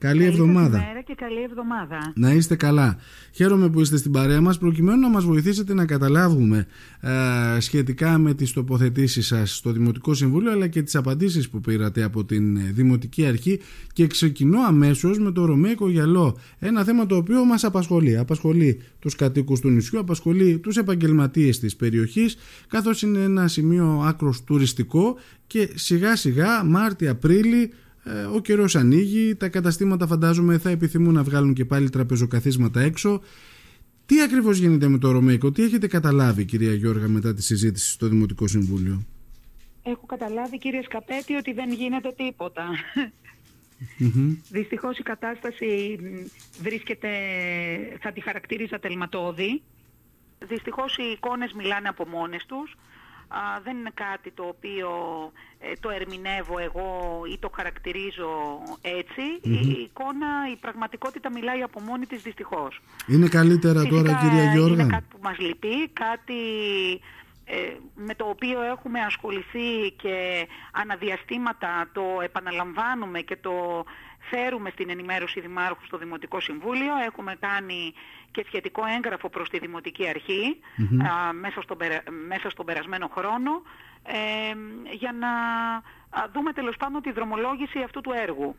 Καλή εβδομάδα. Και καλή εβδομάδα. Να είστε καλά. Χαίρομαι που είστε στην παρέα μας, προκειμένου να μας βοηθήσετε να καταλάβουμε σχετικά με τις τοποθετήσεις σας στο Δημοτικό Συμβούλιο, αλλά και τις απαντήσεις που πήρατε από την Δημοτική Αρχή. Και ξεκινώ αμέσως με το Ρωμαίικο Γιαλό. Ένα θέμα το οποίο μας απασχολεί. Απασχολεί τους κατοίκους του νησιού, απασχολεί τους επαγγελματίες της περιοχής, καθώς είναι ένα σημείο άκρος τουριστικό και σιγά σιγά Μάρτιο-Απρίλιο. Ο καιρός ανοίγει, τα καταστήματα φαντάζομαι θα επιθυμούν να βγάλουν και πάλι τραπεζοκαθίσματα έξω. Τι ακριβώς γίνεται με το Ρωμαίικο, τι έχετε καταλάβει, κυρία Γιώργα, μετά τη συζήτηση στο Δημοτικό Συμβούλιο? Έχω καταλάβει, κύριε Σκαπέτη, ότι δεν γίνεται τίποτα. Mm-hmm. Δυστυχώς η κατάσταση βρίσκεται, θα τη χαρακτηρίζα, τελματώδη. Δυστυχώς οι εικόνες μιλάνε από μόνες τους. Δεν είναι κάτι το οποίο το ερμηνεύω εγώ ή το χαρακτηρίζω έτσι. Mm-hmm. Η εικόνα, η πραγματικότητα μιλάει από μόνη της, δυστυχώς. Είναι καλύτερα φυσικά, τώρα, κυρία Γιώργα? Είναι κάτι που μας λυπεί, κάτι με το οποίο έχουμε ασχοληθεί και αναδιαστήματα το επαναλαμβάνουμε και το φέρουμε στην ενημέρωση δημάρχου στο Δημοτικό Συμβούλιο. Έχουμε κάνει και σχετικό έγγραφο προς τη Δημοτική Αρχή mm-hmm. μέσα στον περασμένο χρόνο για να δούμε τέλος πάντων τη δρομολόγηση αυτού του έργου.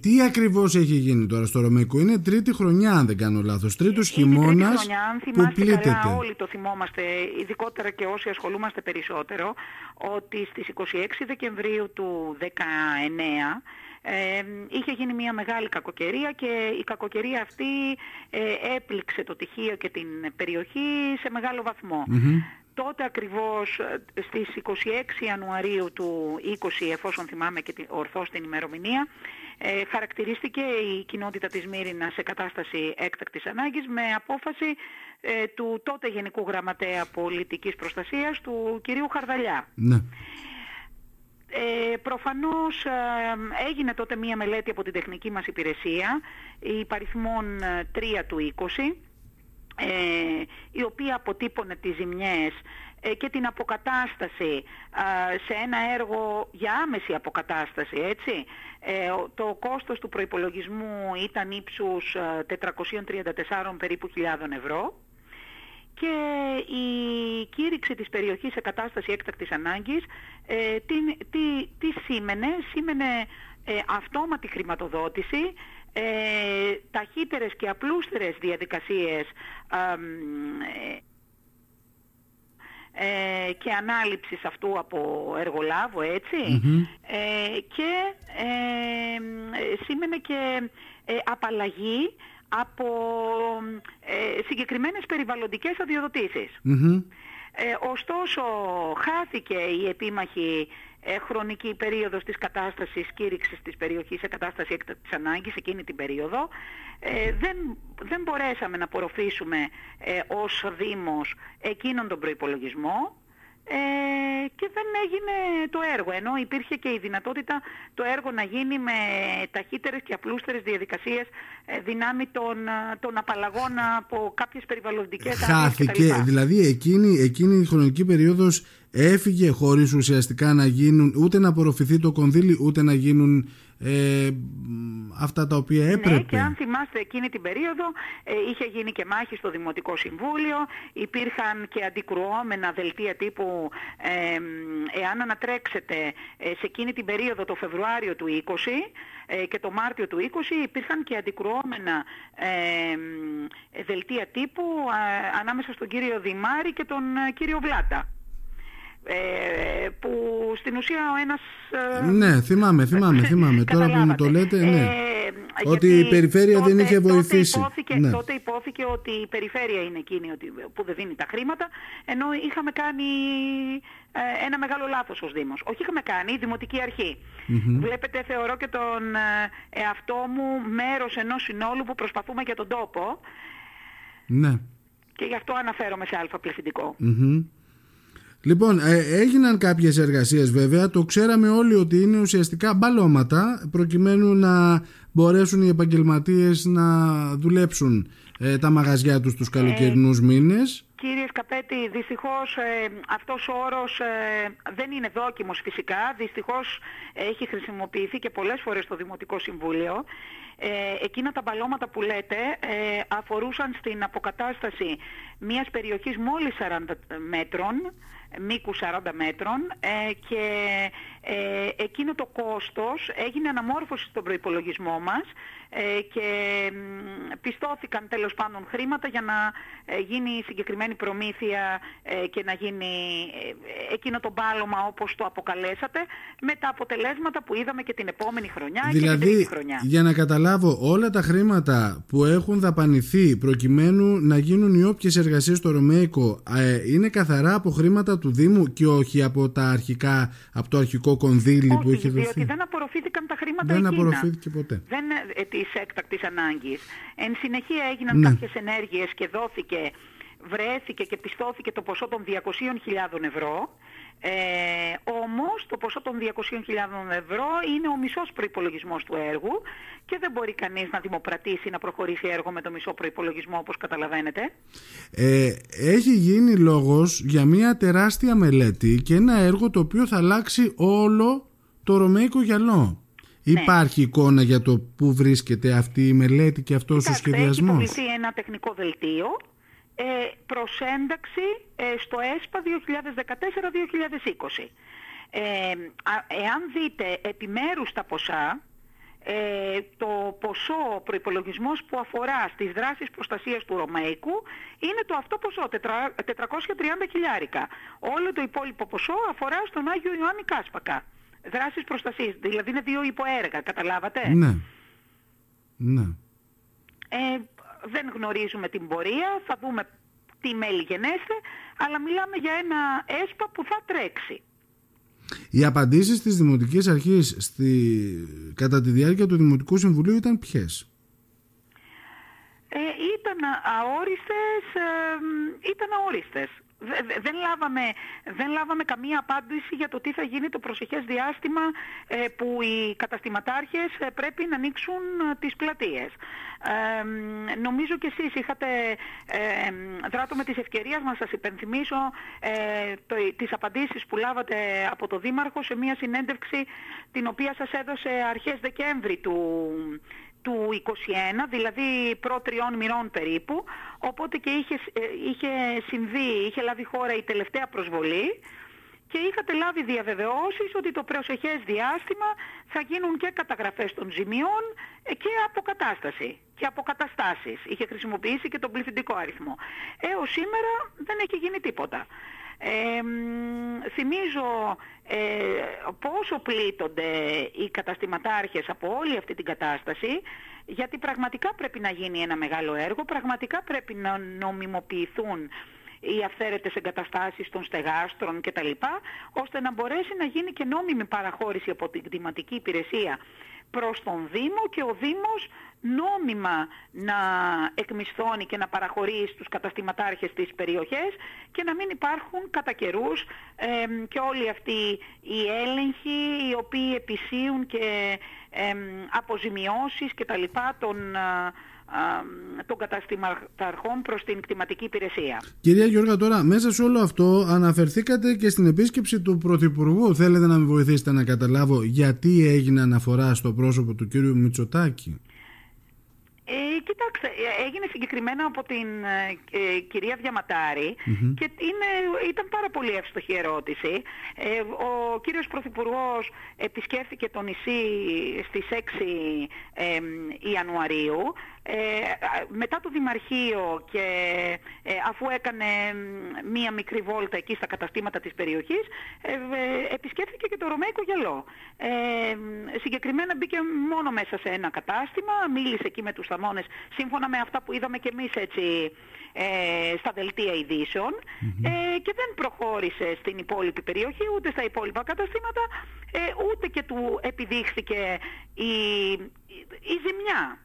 Τι ακριβώς έχει γίνει τώρα στο Ρωμαίικο? Είναι τρίτη χρονιά, αν δεν κάνω λάθος, τρίτος χειμώνας που πλήττεται. Καλά, όλοι το θυμόμαστε, ειδικότερα και όσοι ασχολούμαστε περισσότερο, ότι στις 26 Δεκεμβρίου του 2019 είχε γίνει μια μεγάλη κακοκαιρία και η κακοκαιρία αυτή έπληξε το τυχείο και την περιοχή σε μεγάλο βαθμό. Mm-hmm. Τότε ακριβώς στις 26 Ιανουαρίου του 20, εφόσον θυμάμαι και ορθώς την ημερομηνία, χαρακτηρίστηκε η κοινότητα της Μύρινα σε κατάσταση έκτακτης ανάγκης με απόφαση του τότε Γενικού Γραμματέα Πολιτικής Προστασίας, του κυρίου Χαρδαλιά. Ναι. Προφανώς έγινε τότε μία μελέτη από την τεχνική μας υπηρεσία, υπαριθμών 3 του 20, η οποία αποτύπωνε τις ζημιές και την αποκατάσταση σε ένα έργο για άμεση αποκατάσταση, έτσι. Το κόστος του προϋπολογισμού ήταν ύψους 434 περίπου χιλιάδων ευρώ και η κήρυξη της περιοχής σε κατάσταση έκτακτης ανάγκης τι σήμαινε? Σήμαινε αυτόματη χρηματοδότηση, ταχύτερες και απλούστερες διαδικασίες και ανάληψης αυτού από εργολάβο, έτσι, mm-hmm. Και σήμαινε και απαλλαγή από συγκεκριμένες περιβαλλοντικές αδειοδοτήσεις. Mm-hmm. Ωστόσο, χάθηκε η επίμαχη χρονική περίοδος της κατάστασης κήρυξης της περιοχής σε κατάσταση έκτακτης ανάγκης εκείνη την περίοδο. Δεν μπορέσαμε να απορροφήσουμε ως Δήμος εκείνον τον προϋπολογισμό και δεν έγινε το έργο, ενώ υπήρχε και η δυνατότητα το έργο να γίνει με ταχύτερες και απλούστερες διαδικασίες δυνάμει των απαλλαγών από κάποιες περιβαλλοντικές άδειες κτλ. Δηλαδή εκείνη η χρονική περίοδος έφυγε χωρίς ουσιαστικά να γίνουν, ούτε να απορροφηθεί το κονδύλι, ούτε να γίνουν αυτά τα οποία έπρεπε. Ναι, και αν θυμάστε εκείνη την περίοδο είχε γίνει και μάχη στο Δημοτικό Συμβούλιο, υπήρχαν και αντικρουόμενα δελτία τύπου εάν ανατρέξετε σε εκείνη την περίοδο το Φεβρουάριο του 20 και το Μάρτιο του 20 υπήρχαν και αντικρουόμενα δελτία τύπου ανάμεσα στον κύριο Δημάρη και τον κύριο Βλάτα. Που στην ουσία ο ένας... Ναι, θυμάμαι. Τώρα που μου το λέτε, ναι. Ότι η περιφέρεια δεν είχε βοηθήσει. Τότε υπόθηκε ότι η περιφέρεια είναι εκείνη που δεν δίνει τα χρήματα, ενώ είχαμε κάνει ένα μεγάλο λάθος ως Δήμος. Όχι είχαμε κάνει, η Δημοτική Αρχή. Mm-hmm. Βλέπετε, θεωρώ και τον εαυτό μου μέρος ενός συνόλου που προσπαθούμε για τον τόπο. Ναι. Και γι' αυτό αναφέρομαι σε αλφαπληθυντικό. Mm-hmm. Λοιπόν, έγιναν κάποιες εργασίες βέβαια, το ξέραμε όλοι ότι είναι ουσιαστικά μπαλώματα προκειμένου να μπορέσουν οι επαγγελματίες να δουλέψουν τα μαγαζιά τους τους καλοκαιρινούς μήνες. Κύριε Σκαπέτη, δυστυχώς αυτός ο όρος δεν είναι δόκιμος φυσικά. Δυστυχώς έχει χρησιμοποιηθεί και πολλές φορές στο Δημοτικό Συμβούλιο. Εκείνα τα μπαλώματα που λέτε αφορούσαν στην αποκατάσταση μιας περιοχής μόλις 40 μέτρων, μήκου 40 μέτρων και εκείνο το κόστος έγινε αναμόρφωση στον προϋπολογισμό μας και πιστώθηκαν τέλος πάντων χρήματα για να γίνει η συγκεκριμένη προμήθεια και να γίνει εκείνο το μπάλωμα όπως το αποκαλέσατε, με τα αποτελέσματα που είδαμε και την επόμενη χρονιά δηλαδή, και την τρίτη χρονιά. Για να καταλάβω, όλα τα χρήματα που έχουν δαπανηθεί προκειμένου να γίνουν οι όποιες εργασίες στο Ρωμαίικο είναι καθαρά από χρήματα του Δήμου και όχι από τα αρχικά, από το αρχικό κονδύλι όχι, που είχε δοθεί. Διότι δεν απορροφήθηκαν τα χρήματα εκείνα. Δεν απορροφήθηκε ποτέ. Δεν της έκτακτης ανάγκης. Εν συνεχεία έγιναν κάποιες ενέργειες και δόθηκε, βρέθηκε και πιστώθηκε το ποσό των 200.000 ευρώ. Όμως το ποσό των 200.000 ευρώ είναι ο μισός προϋπολογισμός του έργου και δεν μπορεί κανείς να δημοπρατήσει, να προχωρήσει έργο με το μισό προϋπολογισμό, όπως καταλαβαίνετε. Έχει γίνει λόγος για μια τεράστια μελέτη και ένα έργο το οποίο θα αλλάξει όλο το Ρωμαίικο Γιαλό. Ναι. Υπάρχει εικόνα για το που βρίσκεται αυτή η μελέτη και αυτός ο σχεδιασμός. Έχει υποβληθεί ένα τεχνικό δελτίο προς ένταξη στο ΕΣΠΑ 2014-2020. Εάν δείτε επιμέρους τα ποσά, το ποσό προϋπολογισμός που αφορά στις δράσεις προστασίας του Ρωμαϊκού είναι το αυτό ποσό, 430.000. Όλο το υπόλοιπο ποσό αφορά στον Άγιο Ιωάννη Κάσπακα. Δράσεις προστασίας, δηλαδή είναι δύο υποέργα, καταλάβατε. Ναι. Ναι. Δεν γνωρίζουμε την πορεία, θα δούμε τι μέλη γενέστε, αλλά μιλάμε για ένα ΕΣΠΑ που θα τρέξει. Οι απαντήσεις της Δημοτικής Αρχής κατά τη διάρκεια του Δημοτικού Συμβουλίου ήταν ποιες? Ήταν αόριστες, Δεν λάβαμε καμία απάντηση για το τι θα γίνει το προσεχές διάστημα που οι καταστηματάρχες πρέπει να ανοίξουν τις πλατείες. Νομίζω και εσείς είχατε, δράτω με τις ευκαιρίες να σας υπενθυμίσω τις απαντήσεις που λάβατε από το Δήμαρχο σε μια συνέντευξη την οποία σας έδωσε αρχές Δεκέμβρη του 21, δηλαδή προ-3 μηνών περίπου, οπότε και είχε λάβει χώρα η τελευταία προσβολή και είχατε λάβει διαβεβαιώσεις ότι το προσεχές διάστημα θα γίνουν και καταγραφές των ζημιών και αποκατάσταση και αποκαταστάσεις. Είχε χρησιμοποιήσει και τον πληθυντικό αριθμό. Έως σήμερα δεν έχει γίνει τίποτα. Θυμίζω πόσο πλήττονται οι καταστηματάρχες από όλη αυτή την κατάσταση, γιατί πραγματικά πρέπει να γίνει ένα μεγάλο έργο, πραγματικά πρέπει να νομιμοποιηθούν οι αυθαίρετες εγκαταστάσεις των στεγάστρων κτλ, ώστε να μπορέσει να γίνει και νόμιμη παραχώρηση από την κτηματική υπηρεσία προς τον Δήμο και ο Δήμος νόμιμα να εκμισθώνει και να παραχωρεί στους καταστηματάρχες τις περιοχές και να μην υπάρχουν κατά καιρούς και όλοι αυτοί οι έλεγχοι οι οποίοι επισύουν και αποζημιώσεις και τα λοιπά των καταστηματαρχών προς την κτηματική υπηρεσία. Κυρία Γιώργα, τώρα μέσα σε όλο αυτό αναφερθήκατε και στην επίσκεψη του Πρωθυπουργού. Θέλετε να με βοηθήσετε να καταλάβω γιατί έγινε αναφορά στο πρόσωπο του κύριου Μητσοτάκη? Κοιτάξτε, έγινε συγκεκριμένα από την κυρία Διαματάρη και ήταν πάρα πολύ εύστοχη ερώτηση. Ο κύριος Πρωθυπουργός επισκέφθηκε το νησί στις 6 Ιανουαρίου. Μετά το Δημαρχείο και αφού έκανε μία μικρή βόλτα εκεί στα καταστήματα της περιοχής επισκέφθηκε και το Ρωμαίικο Γιαλό. Συγκεκριμένα μπήκε μόνο μέσα σε ένα κατάστημα, μίλησε εκεί με τους θαμώνες σύμφωνα με αυτά που είδαμε και εμείς έτσι στα δελτία ειδήσεων και δεν προχώρησε στην υπόλοιπη περιοχή ούτε στα υπόλοιπα καταστήματα ούτε και του επιδείχθηκε η ζημιά.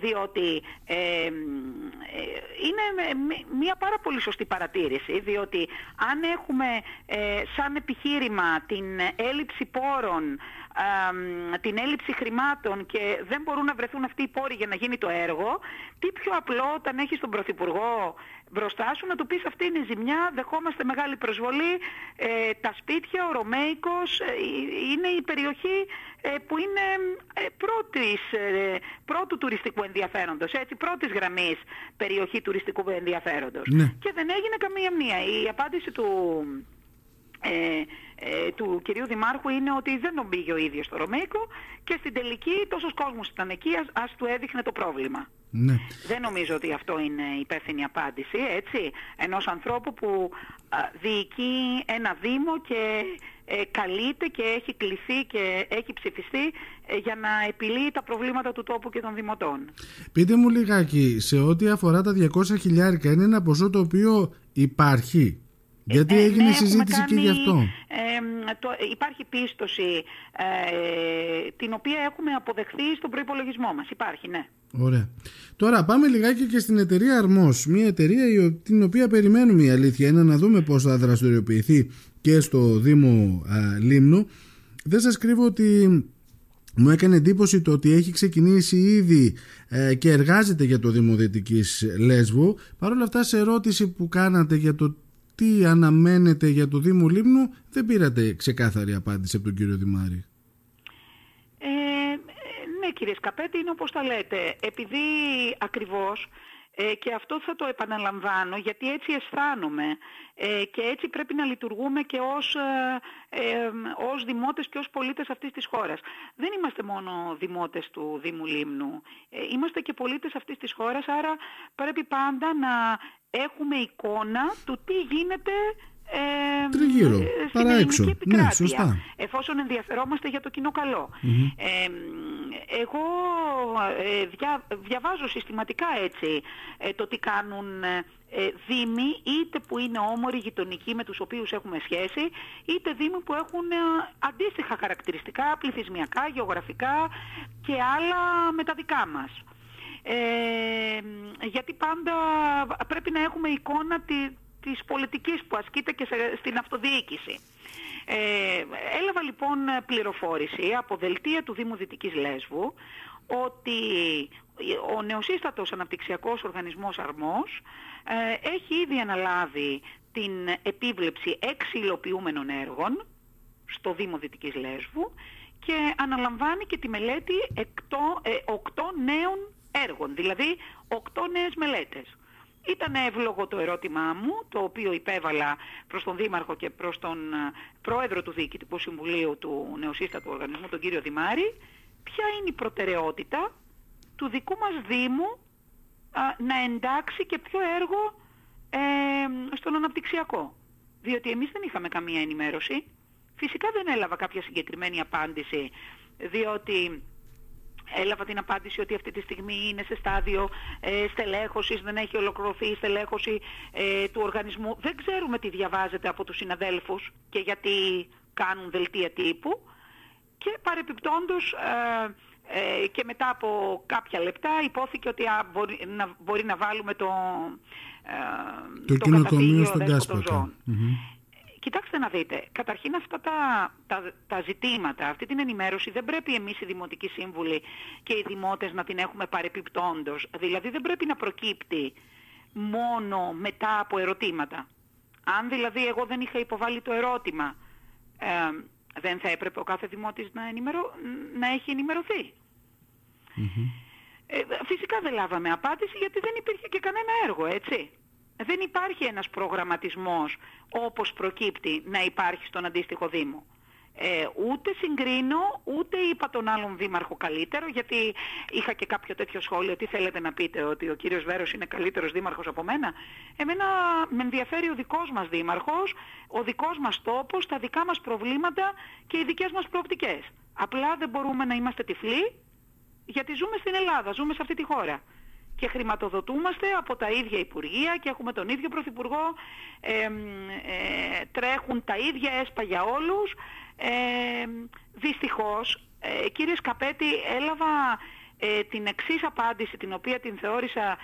διότι είναι μια πάρα πολύ σωστή παρατήρηση, διότι αν έχουμε σαν επιχείρημα την έλλειψη πόρων, την έλλειψη χρημάτων και δεν μπορούν να βρεθούν αυτοί οι πόροι για να γίνει το έργο, τι πιο απλό όταν έχεις τον Πρωθυπουργό μπροστά σου να του πεις αυτή είναι η ζημιά, δεχόμαστε μεγάλη προσβολή, τα σπίτια, ο Ρωμαίικος, είναι η περιοχή που είναι πρώτου τουριστικού ενδιαφέροντος, έτσι, πρώτης γραμμής περιοχή τουριστικού ενδιαφέροντος. Ναι. Και δεν έγινε καμία μία. Η απάντηση του κυρίου Δημάρχου είναι ότι δεν τον πήγε ο ίδιος στο Ρωμαίικο και στην τελική τόσος κόσμος ήταν εκεί, ας του έδειχνε το πρόβλημα. Ναι. Δεν νομίζω ότι αυτό είναι υπεύθυνη απάντηση, έτσι, ενός ανθρώπου που διοικεί ένα Δήμο και καλείται και έχει κληθεί και έχει ψηφιστεί για να επιλύει τα προβλήματα του τόπου και των δημοτών. Πείτε μου λιγάκι, σε ό,τι αφορά τα 200.000, είναι ένα ποσό το οποίο υπάρχει. Γιατί έγινε συζήτηση και γι' αυτό. Υπάρχει πίστοση την οποία έχουμε αποδεχθεί στον προϋπολογισμό μας. Υπάρχει, ναι. Ωραία. Τώρα πάμε λιγάκι και στην εταιρεία Αρμός. Μια εταιρεία την οποία περιμένουμε, η αλήθεια είναι, να δούμε πώς θα δραστηριοποιηθεί και στο Δήμο Λίμνου. Δεν σας κρύβω ότι μου έκανε εντύπωση το ότι έχει ξεκινήσει ήδη και εργάζεται για το Δήμο Δυτικής Λέσβου. Παρ' όλα αυτά, σε ερώτηση που κάνατε για το τι αναμένεται για το Δήμο Λίμνου, δεν πήρατε ξεκάθαρη απάντηση από τον κύριο Δημάρη. Ναι, κύριε Σκαπέτη, είναι όπως τα λέτε. Επειδή ακριβώς, και αυτό θα το επαναλαμβάνω, γιατί έτσι αισθάνομαι και έτσι πρέπει να λειτουργούμε και ως δημότες και ως πολίτες αυτής της χώρας. Δεν είμαστε μόνο δημότες του Δήμου Λίμνου, είμαστε και πολίτες αυτής της χώρας, άρα πρέπει πάντα να έχουμε εικόνα του τι γίνεται τριγύρω, στην ελληνική επικράτεια, ναι, εφόσον ενδιαφερόμαστε για το κοινό καλό. Mm-hmm. Εγώ διαβάζω συστηματικά, έτσι, το τι κάνουν δήμοι, είτε που είναι όμοροι γειτονικοί με τους οποίους έχουμε σχέση, είτε δήμοι που έχουν αντίστοιχα χαρακτηριστικά, πληθυσμιακά, γεωγραφικά και άλλα με τα δικά μας. Γιατί πάντα πρέπει να έχουμε εικόνα της πολιτικής που ασκείται και στην αυτοδιοίκηση. Έλαβα λοιπόν πληροφόρηση από δελτία του Δήμου Δυτικής Λέσβου ότι ο νεοσύστατος αναπτυξιακός οργανισμός Αρμός έχει ήδη αναλάβει την επίβλεψη 6 υλοποιούμενων έργων στο Δήμο Δυτικής Λέσβου και αναλαμβάνει και τη μελέτη 8 νέων έργων, δηλαδή 8 νέες μελέτες. Ήταν εύλογο το ερώτημά μου, το οποίο υπέβαλα προς τον Δήμαρχο και προς τον Πρόεδρο του Διοικητικού Συμβουλίου του Νεοσύστατου Οργανισμού, τον κύριο Δημάρη, ποια είναι η προτεραιότητα του δικού μας Δήμου να εντάξει και ποιο έργο στον αναπτυξιακό. Διότι εμείς δεν είχαμε καμία ενημέρωση. Φυσικά δεν έλαβα κάποια συγκεκριμένη απάντηση, διότι έλαβα την απάντηση ότι αυτή τη στιγμή είναι σε στάδιο στελέχωσης, δεν έχει ολοκληρωθεί η στελέχωση του οργανισμού. Δεν ξέρουμε τι διαβάζεται από τους συναδέλφους και γιατί κάνουν δελτία τύπου. Και παρεπιπτόντως και μετά από κάποια λεπτά υπόθηκε ότι μπορεί να βάλουμε το κοινοτομείο στον Κάσπακα. Κοιτάξτε να δείτε, καταρχήν αυτά τα ζητήματα, αυτή την ενημέρωση δεν πρέπει εμείς οι δημοτικοί σύμβουλοι και οι δημότες να την έχουμε παρεπιπτόντος. Δηλαδή δεν πρέπει να προκύπτει μόνο μετά από ερωτήματα. Αν δηλαδή εγώ δεν είχα υποβάλει το ερώτημα, δεν θα έπρεπε ο κάθε δημότης να έχει ενημερωθεί. Mm-hmm. Φυσικά δεν λάβαμε απάντηση γιατί δεν υπήρχε και κανένα έργο, έτσι. Δεν υπάρχει ένας προγραμματισμός όπως προκύπτει να υπάρχει στον αντίστοιχο Δήμο. Ούτε συγκρίνω, ούτε είπα τον άλλον Δήμαρχο καλύτερο, γιατί είχα και κάποιο τέτοιο σχόλιο, τι θέλετε να πείτε, ότι ο κύριος Βέρος είναι καλύτερος Δήμαρχος από μένα. Εμένα με ενδιαφέρει ο δικός μας Δήμαρχος, ο δικός μας τόπος, τα δικά μας προβλήματα και οι δικές μας προοπτικές. Απλά δεν μπορούμε να είμαστε τυφλοί, γιατί ζούμε στην Ελλάδα, ζούμε σε αυτή τη χώρα. Και χρηματοδοτούμαστε από τα ίδια υπουργεία και έχουμε τον ίδιο Πρωθυπουργό, τρέχουν τα ίδια ΕΣΠΑ για όλους. Δυστυχώς, κύριε Σκαπέτη, έλαβα την εξής απάντηση, την οποία την θεώρησα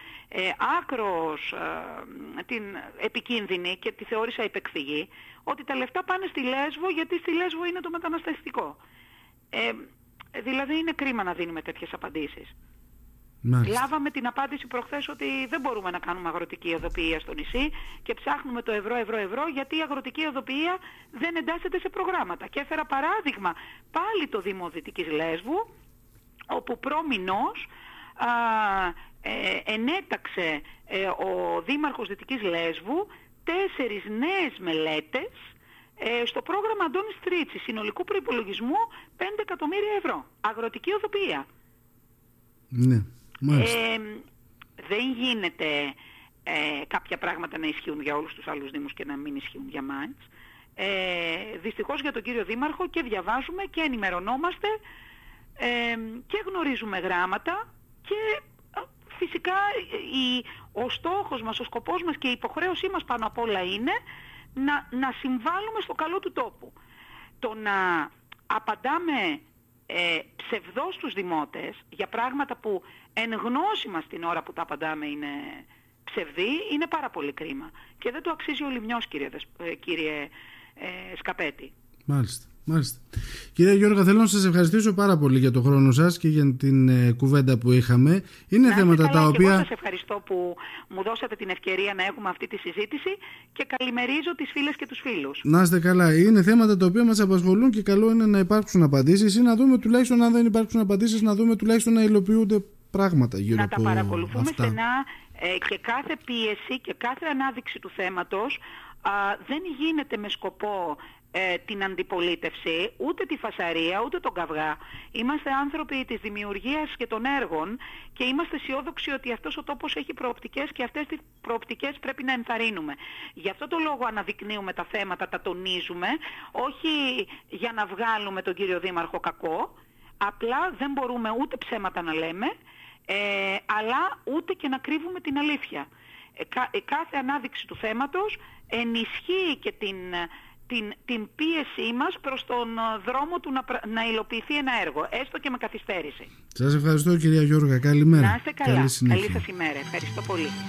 άκρος την επικίνδυνη και τη θεώρησα υπεκφυγή, ότι τα λεφτά πάνε στη Λέσβο γιατί στη Λέσβο είναι το μεταναστευτικό. Δηλαδή είναι κρίμα να δίνουμε τέτοιες απαντήσεις. Μάλιστα. Λάβαμε την απάντηση προχθές ότι δεν μπορούμε να κάνουμε αγροτική οδοποιία στο νησί και ψάχνουμε το ευρώ γιατί η αγροτική οδοποιία δεν εντάσσεται σε προγράμματα. Και έφερα παράδειγμα πάλι το Δήμο Δυτικής Λέσβου, όπου προμηνώς ενέταξε ο Δήμαρχος Δυτικής Λέσβου 4 νέες μελέτες στο πρόγραμμα Αντώνης Τρίτσης συνολικού προϋπολογισμού 5 εκατομμύρια ευρώ. Αγροτική οδοποιία. Ναι. Δεν γίνεται κάποια πράγματα να ισχύουν για όλους τους άλλους δήμους και να μην ισχύουν για μας. Δυστυχώς για τον κύριο Δήμαρχο και διαβάζουμε και ενημερωνόμαστε και γνωρίζουμε γράμματα και φυσικά ο στόχος μας, ο σκοπός μας και η υποχρέωσή μας πάνω απ' όλα είναι να συμβάλλουμε στο καλό του τόπου. Το να απαντάμε ψευδώς τους δημότες για πράγματα που εν γνώση μας την ώρα που τα απαντάμε είναι ψευδή, είναι πάρα πολύ κρίμα και δεν το αξίζει ο Λιμνιός, κύριε Σκαπέτη. Μάλιστα, μάλιστα. Κυρία Γιώργα, θέλω να σας ευχαριστήσω πάρα πολύ για τον χρόνο σας και για την κουβέντα που είχαμε. Είναι να θέματα καλά, τα οποία... Εγώ σας ευχαριστώ που μου δώσατε την ευκαιρία να έχουμε αυτή τη συζήτηση και καλημερίζω τις φίλες και τους φίλους. Να είστε καλά. Είναι θέματα τα οποία μας απασχολούν και καλό είναι να υπάρξουν απαντήσεις ή να δούμε τουλάχιστον, αν δεν υπάρξουν απαντήσεις, να δούμε τουλάχιστον να υλοποιούνται πράγματα γύρω από αυτά. Να τα παρακολουθούμε στενά και κάθε πίεση και κάθε ανάδειξη του θέματος δεν γίνεται με σκοπό την αντιπολίτευση, ούτε τη φασαρία, ούτε τον καυγά. Είμαστε άνθρωποι της δημιουργίας και των έργων και είμαστε αισιόδοξοι ότι αυτός ο τόπος έχει προοπτικές και αυτές τις προοπτικές πρέπει να ενθαρρύνουμε. Γι' αυτό το λόγο αναδεικνύουμε τα θέματα, τα τονίζουμε, όχι για να βγάλουμε τον κύριο Δήμαρχο κακό, απλά δεν μπορούμε ούτε ψέματα να λέμε, αλλά ούτε και να κρύβουμε την αλήθεια. Κάθε ανάδειξη του θέματος ενισχύει και την πίεσή μας προς τον δρόμο του να υλοποιηθεί ένα έργο, έστω και με καθυστέρηση. Σας ευχαριστώ, κυρία Γιώργα. Καλημέρα. Να είστε καλά. Καλή σας ημέρα. Ευχαριστώ πολύ.